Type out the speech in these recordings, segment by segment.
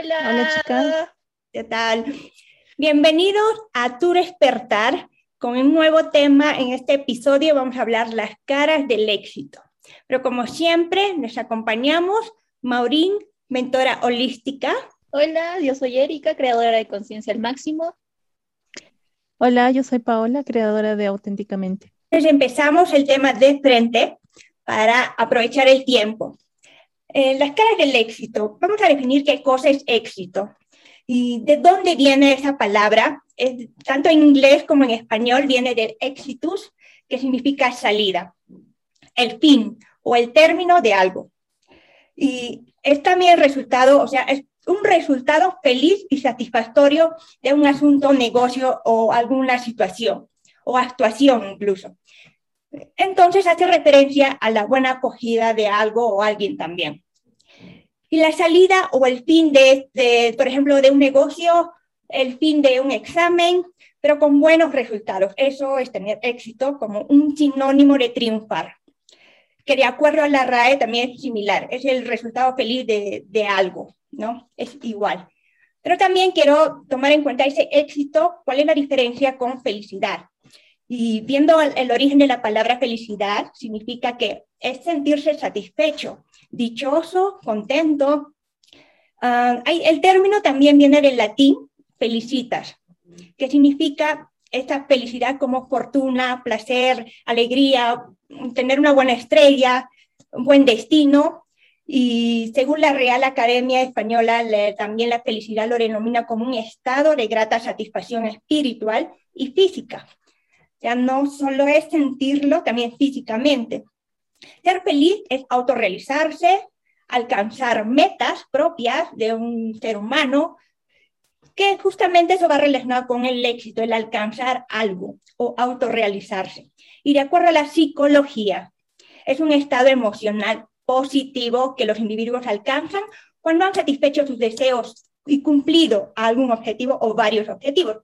Hola. Hola, chicas. ¿Qué tal? Bienvenidos a Tour Expertar con un nuevo tema. En este episodio vamos a hablar las caras del éxito. Pero como siempre, nos acompañamos Maurín, mentora holística. Hola, yo soy Erika, creadora de Conciencia al Máximo. Hola, yo soy Paola, creadora de Auténticamente. Entonces empezamos el tema de frente para aprovechar el tiempo. Las caras del éxito. Vamos a definir qué cosa es éxito y de dónde viene esa palabra. Tanto en inglés como en español viene del exitus, que significa salida, el fin o el término de algo. Y es también resultado, o sea, es un resultado feliz y satisfactorio de un asunto, negocio o alguna situación o actuación incluso. Entonces hace referencia a la buena acogida de algo o alguien también. Y la salida o el fin de por ejemplo, de un negocio, el fin de un examen, pero con buenos resultados. Eso es tener éxito como un sinónimo de triunfar, que de acuerdo a la RAE también es similar. Es el resultado feliz de algo, ¿no? Es igual. Pero también quiero tomar en cuenta ese éxito, cuál es la diferencia con felicidad. Y viendo el origen de la palabra felicidad, significa que es sentirse satisfecho, dichoso, contento. El término también viene del latín felicitas, que significa esta felicidad como fortuna, placer, alegría, tener una buena estrella, un buen destino. Y según la Real Academia Española, también la felicidad lo denomina como un estado de grata satisfacción espiritual y física. Ya no solo es sentirlo, también físicamente. Ser feliz es autorrealizarse, alcanzar metas propias de un ser humano, que justamente eso va relacionado con el éxito, el alcanzar algo o autorrealizarse. Y de acuerdo a la psicología, es un estado emocional positivo que los individuos alcanzan cuando han satisfecho sus deseos y cumplido algún objetivo o varios objetivos.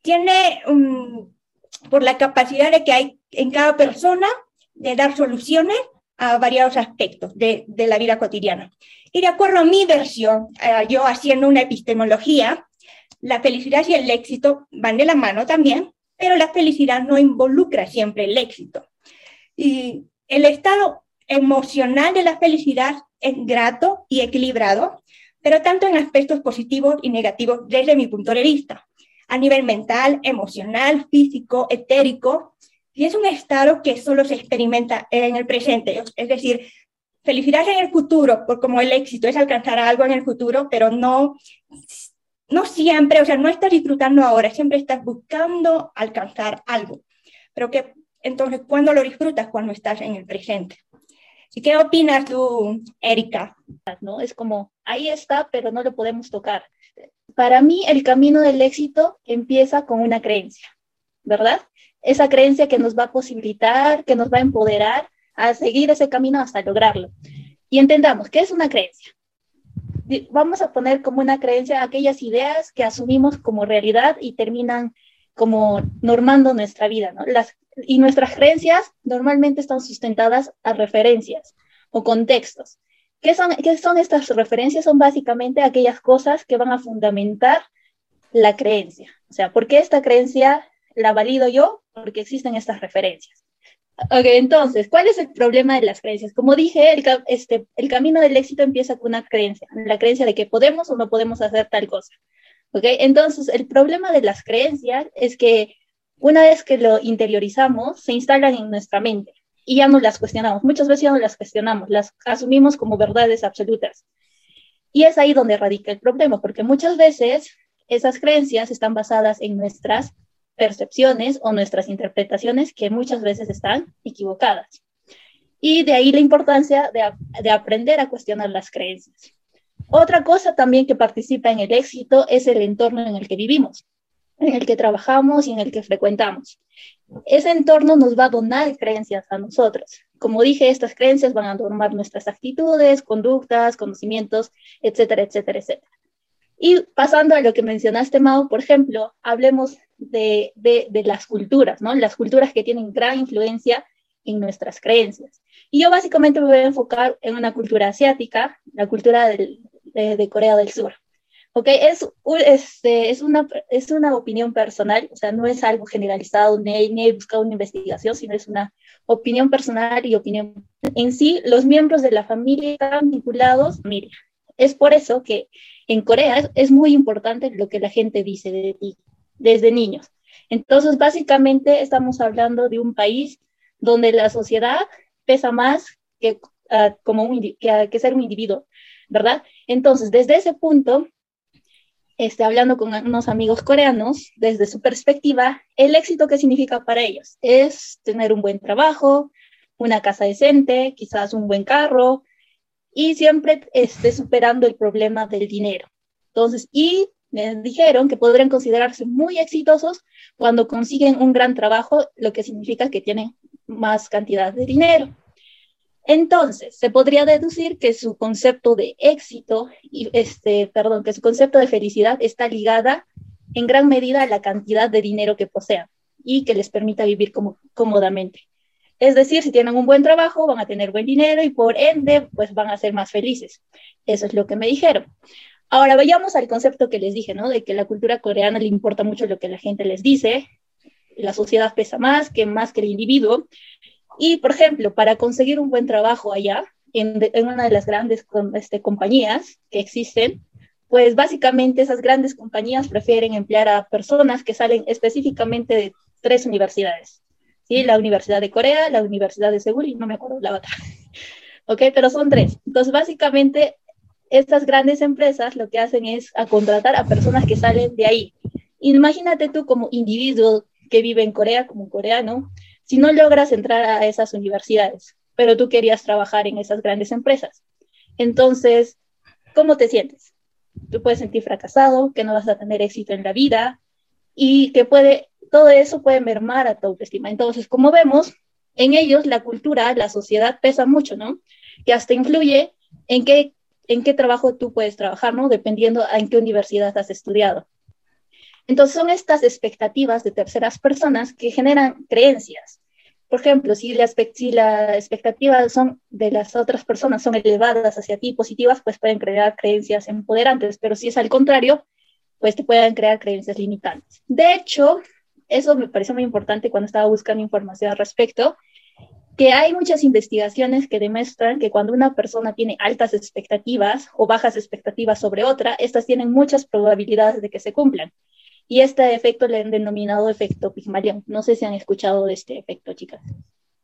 Tiene por la capacidad de que hay en cada persona de dar soluciones a variados aspectos de la vida cotidiana. Y de acuerdo a mi versión, yo haciendo una epistemología, la felicidad y el éxito van de la mano también, pero la felicidad no involucra siempre el éxito. Y el estado emocional de la felicidad es grato y equilibrado, pero tanto en aspectos positivos y negativos desde mi punto de vista. A nivel mental, emocional, físico, etérico, y es un estado que solo se experimenta en el presente. Es decir, felicidad en el futuro, porque como el éxito es alcanzar algo en el futuro, pero no siempre, o sea, no estás disfrutando ahora, siempre estás buscando alcanzar algo. Pero que entonces, ¿cuándo lo disfrutas? Cuando estás en el presente. ¿Y qué opinas tú, Erika? ¿No? Es como, ahí está, pero no lo podemos tocar. Para mí, el camino del éxito empieza con una creencia, ¿verdad? Esa creencia que nos va a posibilitar, que nos va a empoderar a seguir ese camino hasta lograrlo. Y entendamos, ¿qué es una creencia? Vamos a poner como una creencia aquellas ideas que asumimos como realidad y terminan como normando nuestra vida, ¿no? Y nuestras creencias normalmente están sustentadas a referencias o contextos. ¿Qué son estas referencias? Son básicamente aquellas cosas que van a fundamentar la creencia. O sea, ¿por qué esta creencia la valido yo? Porque existen estas referencias. Ok, entonces, ¿cuál es el problema de las creencias? Como dije, el camino del éxito empieza con una creencia, la creencia de que podemos o no podemos hacer tal cosa. Ok, entonces, el problema de las creencias es que una vez que lo interiorizamos, se instalan en nuestra mente. Y ya no las cuestionamos, muchas veces ya no las cuestionamos, las asumimos como verdades absolutas. Y es ahí donde radica el problema, porque muchas veces esas creencias están basadas en nuestras percepciones o nuestras interpretaciones que muchas veces están equivocadas. Y de ahí la importancia de aprender a cuestionar las creencias. Otra cosa también que participa en el éxito es el entorno en el que vivimos, en el que trabajamos y en el que frecuentamos. Ese entorno nos va a donar creencias a nosotros. Como dije, estas creencias van a normar nuestras actitudes, conductas, conocimientos, etcétera, etcétera, etcétera. Y pasando a lo que mencionaste, Mau, por ejemplo, hablemos de las culturas, ¿no? Las culturas que tienen gran influencia en nuestras creencias. Y yo básicamente me voy a enfocar en una cultura asiática, la cultura de Corea del Sur. Ok, es una opinión personal, o sea, no es algo generalizado, ni he buscado una investigación, sino es una opinión personal y opinión en sí. Los miembros de la familia están vinculados, mire, es por eso que en Corea es muy importante lo que la gente dice de ti, desde niños. Entonces, básicamente estamos hablando de un país donde la sociedad pesa más que ser un individuo, ¿verdad? Entonces, desde ese punto, hablando con unos amigos coreanos, desde su perspectiva, el éxito que significa para ellos es tener un buen trabajo, una casa decente, quizás un buen carro, y siempre superando el problema del dinero. Entonces, y me dijeron que podrían considerarse muy exitosos cuando consiguen un gran trabajo, lo que significa que tienen más cantidad de dinero. Entonces, se podría deducir que su concepto de éxito, que su concepto de felicidad está ligada en gran medida a la cantidad de dinero que posean y que les permita vivir cómodamente. Es decir, si tienen un buen trabajo, van a tener buen dinero y por ende, pues van a ser más felices. Eso es lo que me dijeron. Ahora vayamos al concepto que les dije, ¿no? De que la cultura coreana le importa mucho lo que la gente les dice, la sociedad pesa más que el individuo. Y, por ejemplo, para conseguir un buen trabajo allá, en una de las grandes compañías que existen, pues básicamente esas grandes compañías prefieren emplear a personas que salen específicamente de 3 universidades, ¿sí? La Universidad de Corea, la Universidad de Seúl y no me acuerdo la otra. Ok, pero son 3. Entonces, básicamente, estas grandes empresas lo que hacen es a contratar a personas que salen de ahí. Imagínate tú como individuo que vive en Corea, como un coreano, si no logras entrar a esas universidades, pero tú querías trabajar en esas grandes empresas. Entonces, ¿cómo te sientes? Tú puedes sentir fracasado, que no vas a tener éxito en la vida y que todo eso puede mermar a tu autoestima. Entonces, como vemos, en ellos la cultura, la sociedad pesa mucho, ¿no? Que hasta influye en qué trabajo tú puedes trabajar, ¿no? Dependiendo en qué universidad has estudiado. Entonces, son estas expectativas de terceras personas que generan creencias. Por ejemplo, si las expectativas son de las otras personas son elevadas hacia ti, positivas, pues pueden crear creencias empoderantes, pero si es al contrario, pues te pueden crear creencias limitantes. De hecho, eso me pareció muy importante cuando estaba buscando información al respecto, que hay muchas investigaciones que demuestran que cuando una persona tiene altas expectativas o bajas expectativas sobre otra, estas tienen muchas probabilidades de que se cumplan. Y este efecto le han denominado efecto Pygmalion. No sé si han escuchado de este efecto, chicas.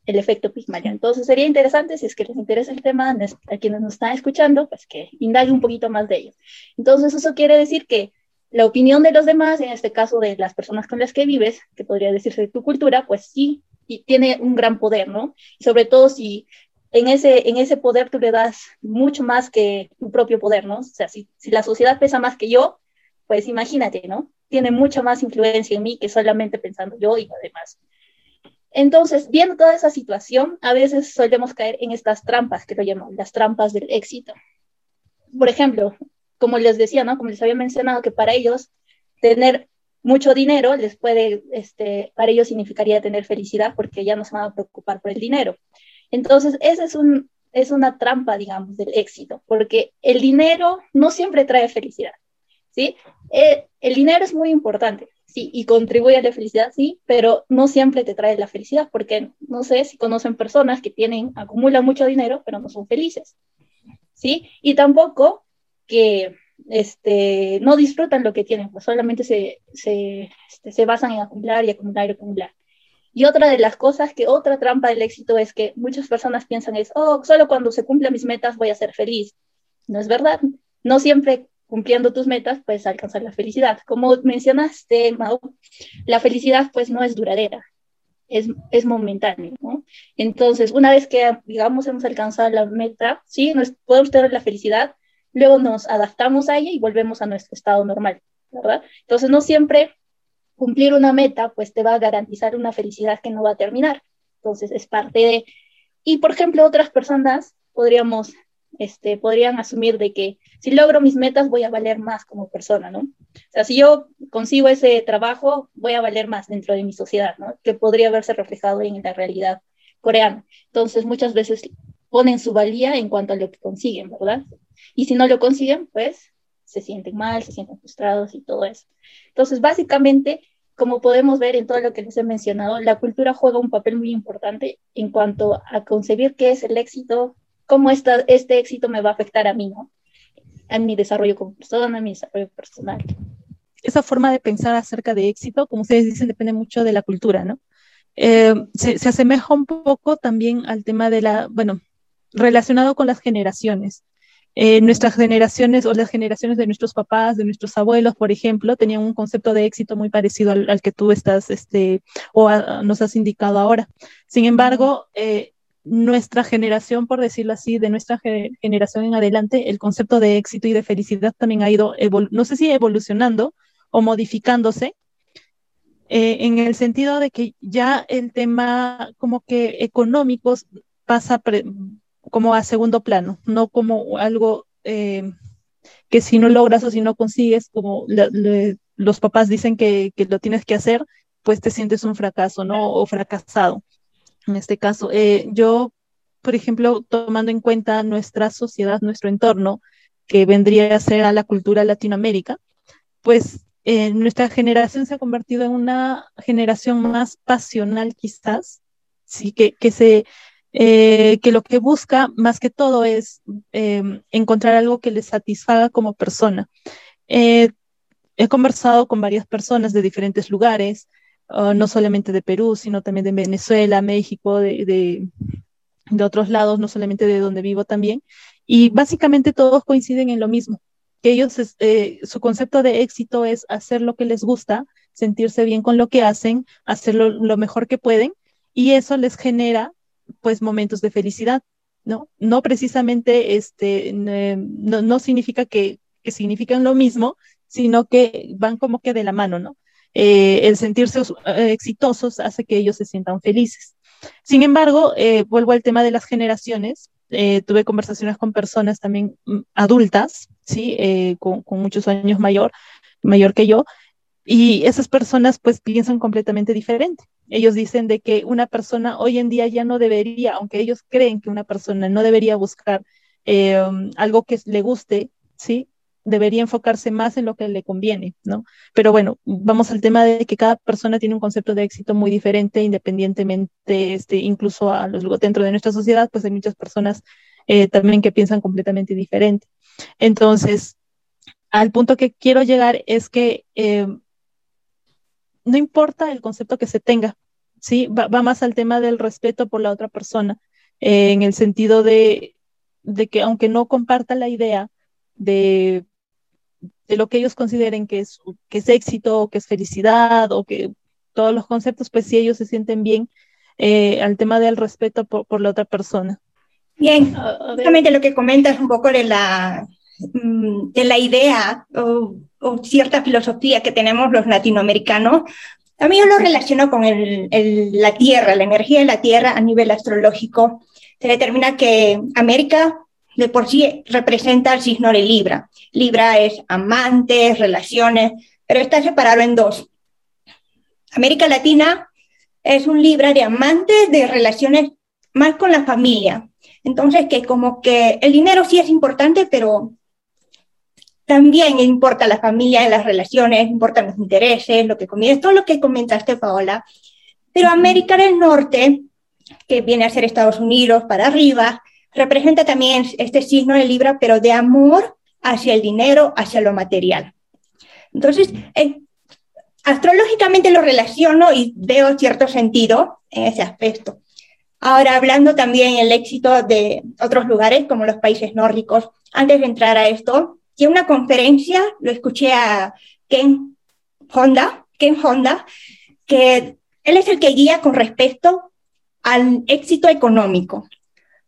El efecto Pygmalion. Entonces sería interesante, si es que les interesa el tema, a quienes nos están escuchando, pues que indague un poquito más de ello. Entonces eso quiere decir que la opinión de los demás, en este caso de las personas con las que vives, que podría decirse de tu cultura, pues sí, y tiene un gran poder, ¿no? Y sobre todo si en ese poder tú le das mucho más que tu propio poder, ¿no? O sea, si la sociedad pesa más que yo, pues imagínate, ¿no? Tiene mucha más influencia en mí que solamente pensando yo y además. Entonces, viendo toda esa situación, a veces solemos caer en estas trampas, que lo llaman las trampas del éxito. Por ejemplo, como les decía, ¿no? Como les había mencionado, que para ellos tener mucho dinero para ellos significaría tener felicidad porque ya no se van a preocupar por el dinero. Entonces, esa es una trampa, digamos, del éxito, porque el dinero no siempre trae felicidad. ¿Sí? El dinero es muy importante, sí, y contribuye a la felicidad, sí, pero no siempre te trae la felicidad, porque no sé si conocen personas que acumulan mucho dinero, pero no son felices, ¿sí? Y tampoco que no disfrutan lo que tienen, pues solamente se basan en acumular y acumular y acumular. Y otra de las cosas, otra trampa del éxito es que muchas personas piensan solo cuando se cumplan mis metas voy a ser feliz. No es verdad, no siempre cumpliendo tus metas, puedes alcanzar la felicidad. Como mencionaste, Mau, la felicidad pues no es duradera, es momentánea, ¿no? Entonces, una vez que, digamos, hemos alcanzado la meta, sí, podemos tener la felicidad, luego nos adaptamos a ella y volvemos a nuestro estado normal, ¿verdad? Entonces, no siempre cumplir una meta pues te va a garantizar una felicidad que no va a terminar. Entonces, es parte de... Y, por ejemplo, otras personas podrían asumir de que si logro mis metas voy a valer más como persona, ¿no? O sea, si yo consigo ese trabajo, voy a valer más dentro de mi sociedad, ¿no? Que podría verse reflejado en la realidad coreana. Entonces, muchas veces ponen su valía en cuanto a lo que consiguen, ¿verdad? Y si no lo consiguen, pues se sienten mal, se sienten frustrados y todo eso. Entonces, básicamente, como podemos ver en todo lo que les he mencionado, la cultura juega un papel muy importante en cuanto a concebir qué es el éxito, cómo este éxito me va a afectar a mí, ¿no? A mi desarrollo como persona, a mi desarrollo personal. Esa forma de pensar acerca de éxito, como ustedes dicen, depende mucho de la cultura, ¿no? Se asemeja un poco también al tema de la, bueno, relacionado con las generaciones. Nuestras generaciones o las generaciones de nuestros papás, de nuestros abuelos, por ejemplo, tenían un concepto de éxito muy parecido al que tú estás, nos has indicado ahora. Sin embargo, nuestra generación, por decirlo así, de nuestra generación en adelante, el concepto de éxito y de felicidad también ha ido, no sé si evolucionando o modificándose, en el sentido de que ya el tema como que económicos pasa como a segundo plano, no como algo que si no logras o si no consigues, como los papás dicen que lo tienes que hacer, pues te sientes un fracaso, ¿no? O fracasado. En este caso, yo, por ejemplo, tomando en cuenta nuestra sociedad, nuestro entorno, que vendría a ser a la cultura Latinoamérica, pues nuestra generación se ha convertido en una generación más pasional quizás, sí, que lo que busca más que todo es encontrar algo que les satisfaga como persona. He conversado con varias personas de diferentes lugares, no solamente de Perú, sino también de Venezuela, México, de otros lados, no solamente de donde vivo también, y básicamente todos coinciden en lo mismo, que ellos, su concepto de éxito es hacer lo que les gusta, sentirse bien con lo que hacen, hacerlo lo mejor que pueden, y eso les genera pues momentos de felicidad, ¿no? No precisamente no significa que significan lo mismo, sino que van como que de la mano, ¿no? El sentirse exitosos hace que ellos se sientan felices. Sin embargo, vuelvo al tema de las generaciones. Tuve conversaciones con personas también adultas, ¿sí? Con muchos años mayor que yo, y esas personas pues piensan completamente diferente. Ellos dicen de que una persona hoy en día ya no debería, aunque ellos creen que una persona no debería buscar algo que le guste, ¿sí? Debería enfocarse más en lo que le conviene, ¿no? Pero bueno, vamos al tema de que cada persona tiene un concepto de éxito muy diferente, independientemente, incluso dentro de nuestra sociedad, pues hay muchas personas también que piensan completamente diferente. Entonces, al punto que quiero llegar es que no importa el concepto que se tenga, ¿sí? Va más al tema del respeto por la otra persona, en el sentido de que aunque no comparta la idea de lo que ellos consideren que es éxito, o que es felicidad, o que todos los conceptos, pues si ellos se sienten bien al tema del respeto por la otra persona. Bien, justamente lo que comentas un poco de la idea o cierta filosofía que tenemos los latinoamericanos, a mí yo lo relaciono con la Tierra, la energía de la Tierra a nivel astrológico. Se determina que América de por sí representa el signo de Libra. Libra es amantes, relaciones, pero está separado en dos. América Latina es un Libra de amantes, de relaciones más con la familia. Entonces, que como que el dinero sí es importante, pero también importa la familia, las relaciones, importan los intereses, lo que comienza, todo lo que comentaste, Paola. Pero América del Norte, que viene a ser Estados Unidos para arriba, representa también este signo de Libra, pero de amor hacia el dinero, hacia lo material. Entonces, astrológicamente lo relaciono y veo cierto sentido en ese aspecto. Ahora, hablando también del éxito de otros lugares, como los países nórdicos, antes de entrar a esto, y en una conferencia lo escuché a Ken Honda, que él es el que guía con respecto al éxito económico,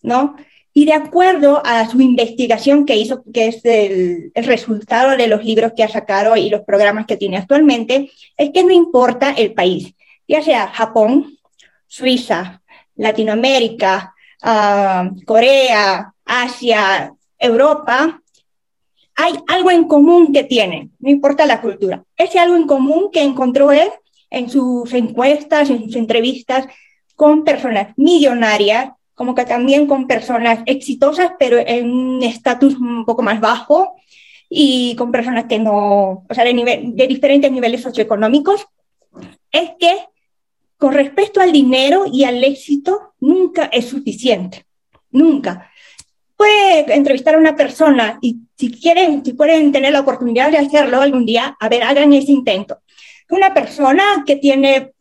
¿no? Y de acuerdo a su investigación que hizo, que es el resultado de los libros que ha sacado y los programas que tiene actualmente, es que no importa el país, ya sea Japón, Suiza, Latinoamérica, Corea, Asia, Europa, hay algo en común que tienen, no importa la cultura. Ese algo en común que encontró él en sus encuestas, en sus entrevistas con personas millonarias, como que también con personas exitosas, pero en un estatus un poco más bajo, y con personas que no, o sea, de diferentes niveles socioeconómicos, es que con respecto al dinero y al éxito nunca es suficiente, nunca. Puede entrevistar a una persona y si pueden tener la oportunidad de hacerlo algún día, a ver, hagan ese intento. Una persona que tiene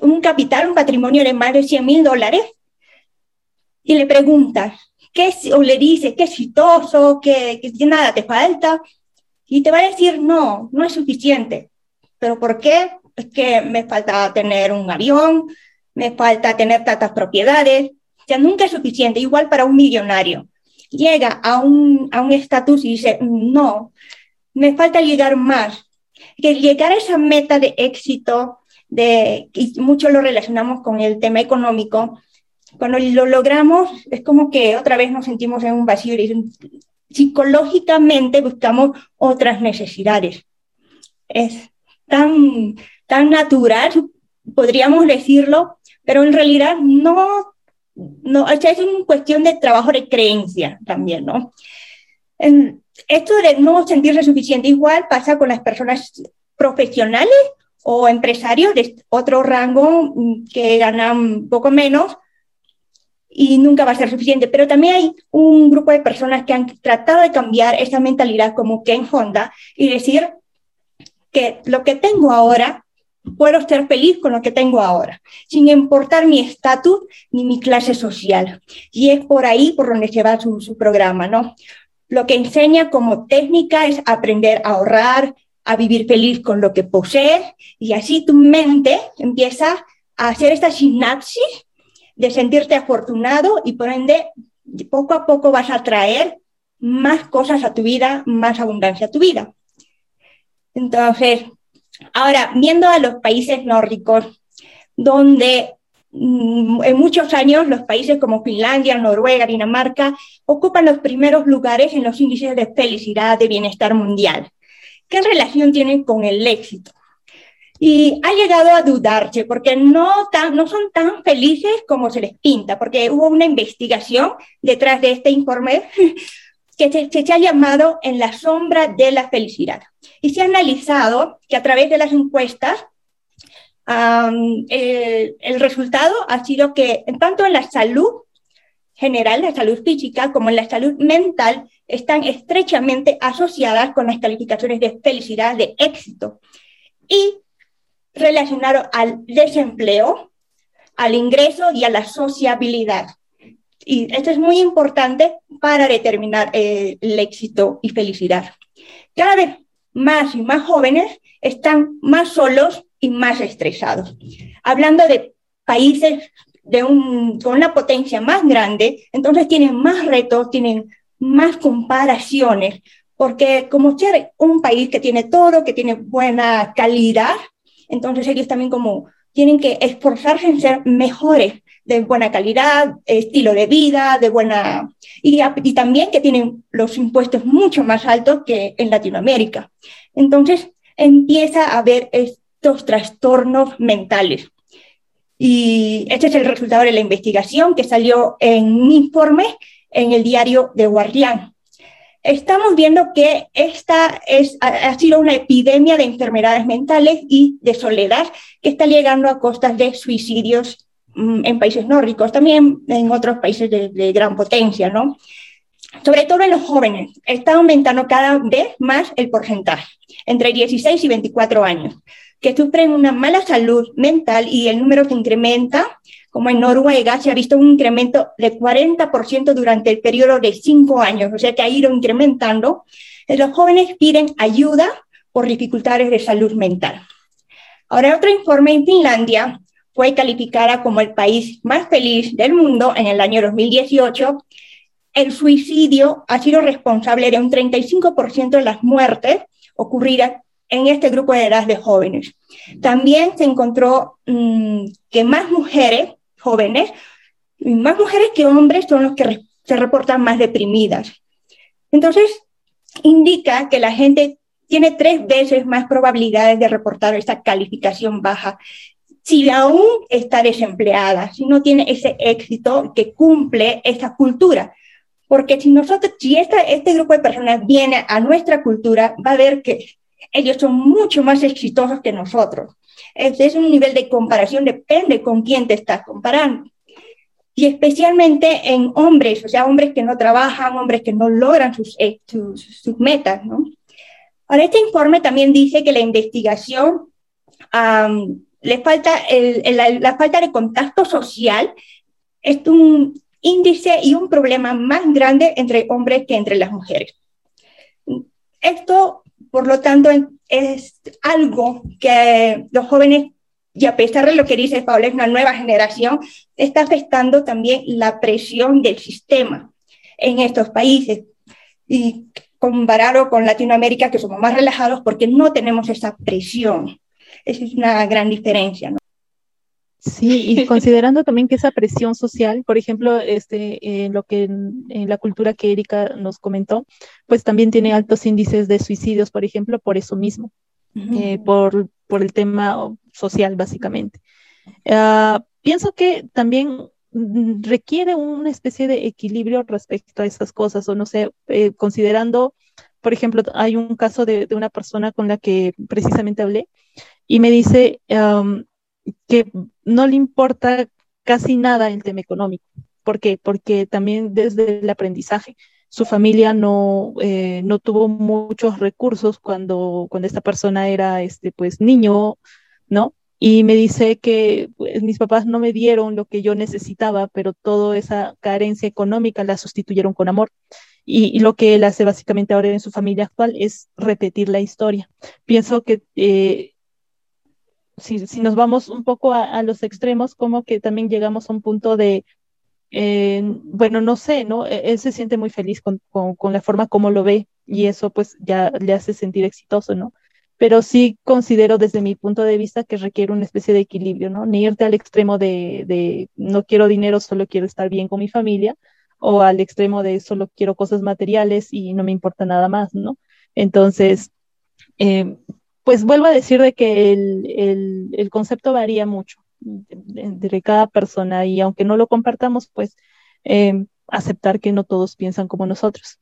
un capital, un patrimonio de más de $100,000 y le preguntas, o le dices, qué exitoso, que nada te falta, y te va a decir, no, no es suficiente. ¿Pero por qué? Es que me falta tener un avión, me falta tener tantas propiedades, o sea, nunca es suficiente, igual para un millonario. Llega a un estatus y dice, no, me falta llegar más. Que llegar a esa meta de éxito, y mucho lo relacionamos con el tema económico, cuando lo logramos es como que otra vez nos sentimos en un vacío y psicológicamente buscamos otras necesidades. Es tan, tan natural, podríamos decirlo, pero en realidad no, o sea, es una cuestión de trabajo de creencia también, ¿no? Esto de no sentirse suficiente igual pasa con las personas profesionales o empresarios de otro rango que ganan poco menos y nunca va a ser suficiente. Pero también hay un grupo de personas que han tratado de cambiar esa mentalidad como Ken Honda y decir que lo que tengo ahora, puedo ser feliz con lo que tengo ahora, sin importar mi estatus ni mi clase social. Y es por ahí por donde se va su programa, ¿no? Lo que enseña como técnica es aprender a ahorrar, a vivir feliz con lo que posees, y así tu mente empieza a hacer esta sinapsis de sentirte afortunado y por ende poco a poco vas a traer más cosas a tu vida, más abundancia a tu vida. Entonces, ahora, viendo a los países nórdicos, donde en muchos años los países como Finlandia, Noruega, Dinamarca ocupan los primeros lugares en los índices de felicidad, de bienestar mundial. ¿Qué relación tienen con el éxito? Y ha llegado a dudarse porque no son tan felices como se les pinta, porque hubo una investigación detrás de este informe que se ha llamado En la sombra de la felicidad. Y se ha analizado que a través de las encuestas el resultado ha sido que tanto en la salud general, la salud física, como en la salud mental, están estrechamente asociadas con las calificaciones de felicidad, de éxito, y relacionado al desempleo, al ingreso y a la sociabilidad. Y esto es muy importante para determinar el éxito y felicidad. Cada vez más y más jóvenes están más solos y más estresados. Hablando de países con una potencia más grande, entonces tienen más retos, tienen más comparaciones, porque como ser un país que tiene todo, que tiene buena calidad, entonces ellos también como tienen que esforzarse en ser mejores, de buena calidad, estilo de vida, y también que tienen los impuestos mucho más altos que en Latinoamérica. Entonces empieza a haber estos trastornos mentales. Y este es el resultado de la investigación que salió en un informe en el diario The Guardian. Estamos viendo que esta ha sido una epidemia de enfermedades mentales y de soledad que está llegando a costas de suicidios en países nórdicos, también en otros países de gran potencia, ¿no? Sobre todo en los jóvenes, está aumentando cada vez más el porcentaje, entre 16 y 24 años, que sufren una mala salud mental y el número se incrementa, como en Noruega se ha visto un incremento de 40% durante el periodo de 5 años, o sea que ha ido incrementando. Los jóvenes piden ayuda por dificultades de salud mental. Ahora, otro informe en Finlandia fue calificada como el país más feliz del mundo en el año 2018. El suicidio ha sido responsable de un 35% de las muertes ocurridas en este grupo de edad de jóvenes. También se encontró que más mujeres jóvenes, más mujeres que hombres, son los que se reportan más deprimidas. Entonces, indica que la gente tiene 3 veces más probabilidades de reportar esta calificación baja si aún está desempleada, si no tiene ese éxito que cumple esta cultura. Porque si nosotros, este grupo de personas viene a nuestra cultura, va a ver que ellos son mucho más exitosos que nosotros. Es un nivel de comparación, depende con quién te estás comparando. Y especialmente en hombres, o sea, hombres que no trabajan, hombres que no logran sus metas, ¿no? Ahora, este informe también dice que la investigación le falta la falta de contacto social, es un índice y un problema más grande entre hombres que entre las mujeres. Esto, por lo tanto, es algo que los jóvenes, y a pesar de lo que dice Paola, es una nueva generación, está afectando también la presión del sistema en estos países. Y comparado con Latinoamérica, que somos más relajados porque no tenemos esa presión. Esa es una gran diferencia, ¿no? Sí, y considerando también que esa presión social, por ejemplo, en la cultura que Erika nos comentó, pues también tiene altos índices de suicidios, por ejemplo, por eso mismo, uh-huh. Por el tema social, básicamente. Pienso que también requiere una especie de equilibrio respecto a esas cosas, o no sé, considerando, por ejemplo, hay un caso de una persona con la que precisamente hablé, y me dice... que no le importa casi nada el tema económico. ¿Por qué? Porque también desde el aprendizaje, su familia no tuvo muchos recursos cuando esta persona era pues niño, ¿no? Y me dice que pues, mis papás no me dieron lo que yo necesitaba, pero toda esa carencia económica la sustituyeron con amor. Y lo que él hace básicamente ahora en su familia actual es repetir la historia. Pienso que... Si nos vamos un poco a los extremos, como que también llegamos a un punto de, bueno, no sé, ¿no? Él se siente muy feliz con la forma como lo ve y eso pues ya le hace sentir exitoso, ¿no? Pero sí considero desde mi punto de vista que requiere una especie de equilibrio, ¿no? Ni irte al extremo de no quiero dinero, solo quiero estar bien con mi familia, o al extremo de solo quiero cosas materiales y no me importa nada más, ¿no? Entonces, pues vuelvo a decir de que el concepto varía mucho entre cada persona y aunque no lo compartamos, pues aceptar que no todos piensan como nosotros.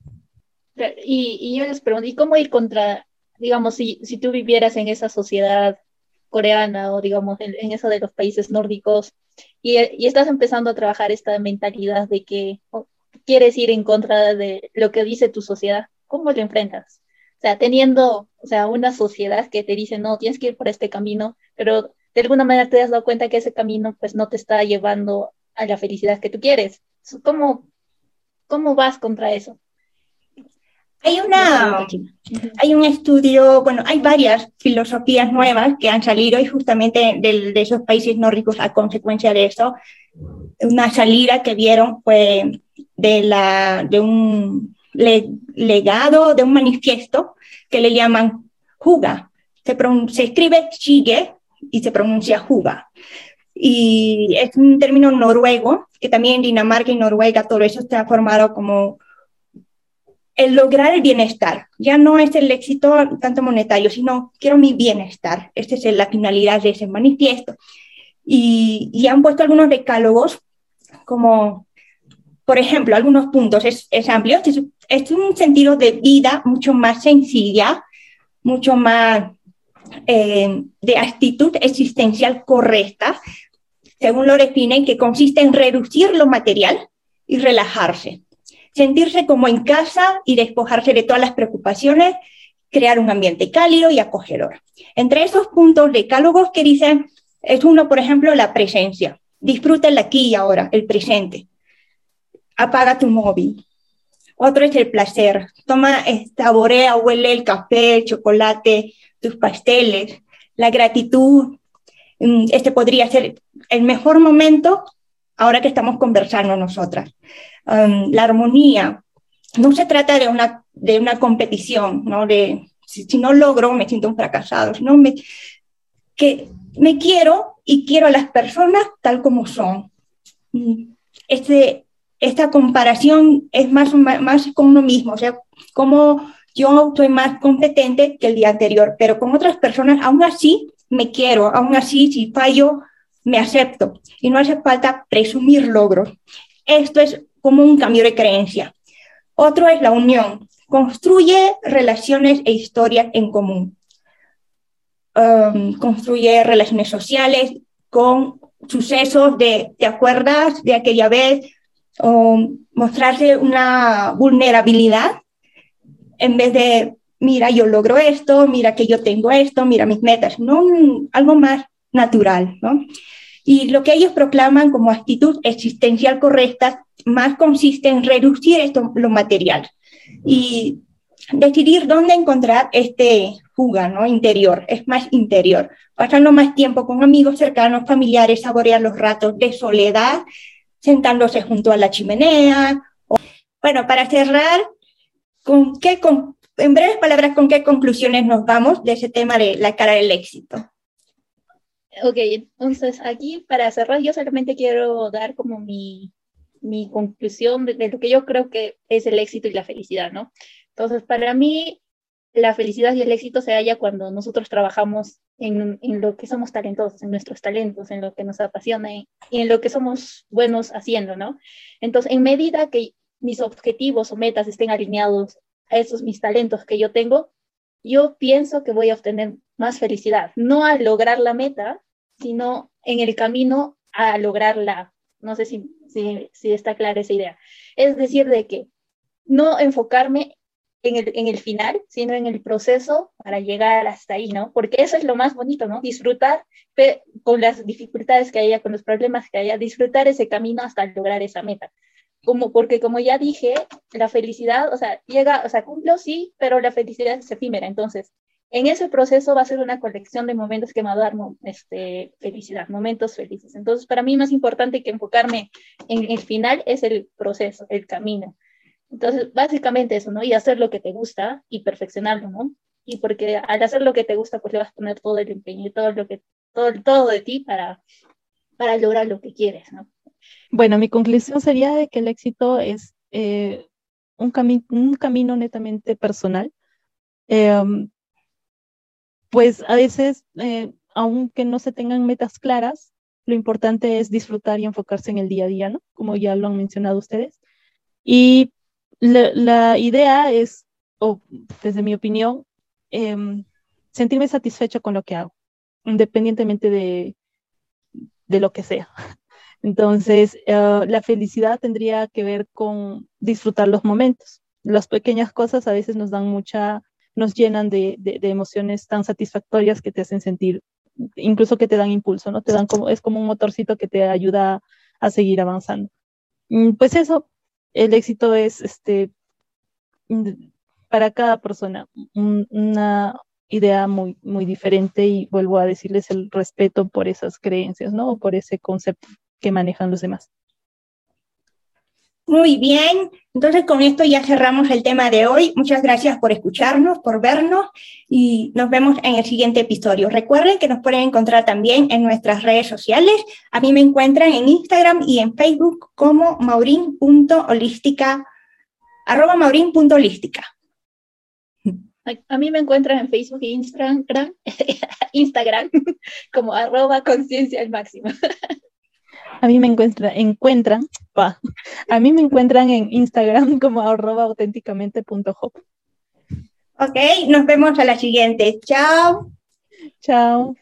Y yo les pregunto, ¿y cómo ir contra, digamos, si tú vivieras en esa sociedad coreana o, digamos, en esa de los países nórdicos y estás empezando a trabajar esta mentalidad de que quieres ir en contra de lo que dice tu sociedad? ¿Cómo lo enfrentas? O sea, teniendo, o sea, una sociedad que te dice, no, tienes que ir por este camino, pero de alguna manera te has dado cuenta que ese camino, pues, no te está llevando a la felicidad que tú quieres. ¿Cómo vas contra eso? Hay un estudio, bueno, hay varias filosofías nuevas que han salido y justamente de esos países nórdicos a consecuencia de eso, una salida que vieron fue legado de un manifiesto que le llaman Juga. Se escribe Shige y se pronuncia Juga. Y es un término noruego, que también en Dinamarca y Noruega todo eso está formado como el lograr el bienestar. Ya no es el éxito tanto monetario, sino quiero mi bienestar. Esta es la finalidad de ese manifiesto. Y han puesto algunos decálogos como... Por ejemplo, algunos puntos, es amplio, es un sentido de vida mucho más sencilla, mucho más de actitud existencial correcta, según lo definen, que consiste en reducir lo material y relajarse, sentirse como en casa y despojarse de todas las preocupaciones, crear un ambiente cálido y acogedor. Entre esos puntos decálogos que dicen, es uno, por ejemplo, la presencia. Disfruta el aquí y ahora, el presente. Apaga tu móvil. Otro es el placer. Toma, saborea, huele el café, el chocolate, tus pasteles, la gratitud. Este podría ser el mejor momento ahora que estamos conversando nosotras. La armonía. No se trata de una competición, ¿no? De si no logro, me siento un fracasado. Sino que me quiero y quiero a las personas tal como son. Esta comparación es más con uno mismo, o sea, como yo soy más competente que el día anterior, pero con otras personas, aún así me quiero, aún así si fallo, me acepto. Y no hace falta presumir logros. Esto es como un cambio de creencia. Otro es la unión. Construye relaciones e historias en común. Construye relaciones sociales con sucesos de ¿te acuerdas de aquella vez? Mostrarse una vulnerabilidad en vez de mira, yo logro esto, mira que yo tengo esto, mira mis metas, ¿no? Algo más natural, ¿no? Y lo que ellos proclaman como actitud existencial correcta más consiste en reducir esto, lo material y decidir dónde encontrar este fuga, ¿no? Interior, es más interior. Pasando más tiempo con amigos cercanos, familiares, saborear los ratos de soledad, sentándose junto a la chimenea. Bueno, para cerrar, en breves palabras, ¿con qué conclusiones nos vamos de ese tema de la cara del éxito? Ok, entonces aquí para cerrar yo solamente quiero dar como mi conclusión de lo que yo creo que es el éxito y la felicidad, ¿no? Entonces para mí la felicidad y el éxito se halla cuando nosotros trabajamos en lo que somos talentosos, en nuestros talentos, en lo que nos apasiona y en lo que somos buenos haciendo, ¿no? Entonces en medida que mis objetivos o metas estén alineados a esos mis talentos que yo tengo, yo pienso que voy a obtener más felicidad, no al lograr la meta, sino en el camino a lograrla. No sé si está clara esa idea. Es decir, de que no enfocarme en el final, sino en el proceso para llegar hasta ahí, ¿no? Porque eso es lo más bonito, ¿no? Disfrutar con las dificultades que haya, con los problemas que haya, disfrutar ese camino hasta lograr esa meta. Porque como ya dije, la felicidad, o sea, llega, o sea, cumplo, sí, pero la felicidad es efímera, entonces en ese proceso va a ser una colección de momentos que me va a dar felicidad, momentos felices. Entonces, para mí más importante que enfocarme en el final es el proceso, el camino. Entonces, básicamente eso, ¿no? Y hacer lo que te gusta y perfeccionarlo, ¿no? Y porque al hacer lo que te gusta, pues le vas a poner todo el empeño y todo de ti para lograr lo que quieres, ¿no? Bueno, mi conclusión sería de que el éxito es un camino netamente personal. Pues a veces, aunque no se tengan metas claras, lo importante es disfrutar y enfocarse en el día a día, ¿no? Como ya lo han mencionado ustedes. Y la idea es, desde mi opinión, sentirme satisfecho con lo que hago, independientemente de lo que sea. Entonces, la felicidad tendría que ver con disfrutar los momentos. Las pequeñas cosas a veces nos dan nos llenan de emociones tan satisfactorias que te hacen sentir, incluso que te dan impulso, ¿no? Es como un motorcito que te ayuda a seguir avanzando. Pues eso, el éxito es para cada persona una idea muy, muy diferente y vuelvo a decirles el respeto por esas creencias, ¿no? Por ese concepto que manejan los demás. Muy bien, entonces con esto ya cerramos el tema de hoy. Muchas gracias por escucharnos, por vernos y nos vemos en el siguiente episodio. Recuerden que nos pueden encontrar también en nuestras redes sociales. A mí me encuentran en Instagram y en Facebook como @maurin.holística. A mí me encuentran en Facebook e Instagram como @conciencia al máximo. A mí me encuentran en Instagram como @auténticamente.hop. Ok, nos vemos a la siguiente. Chao.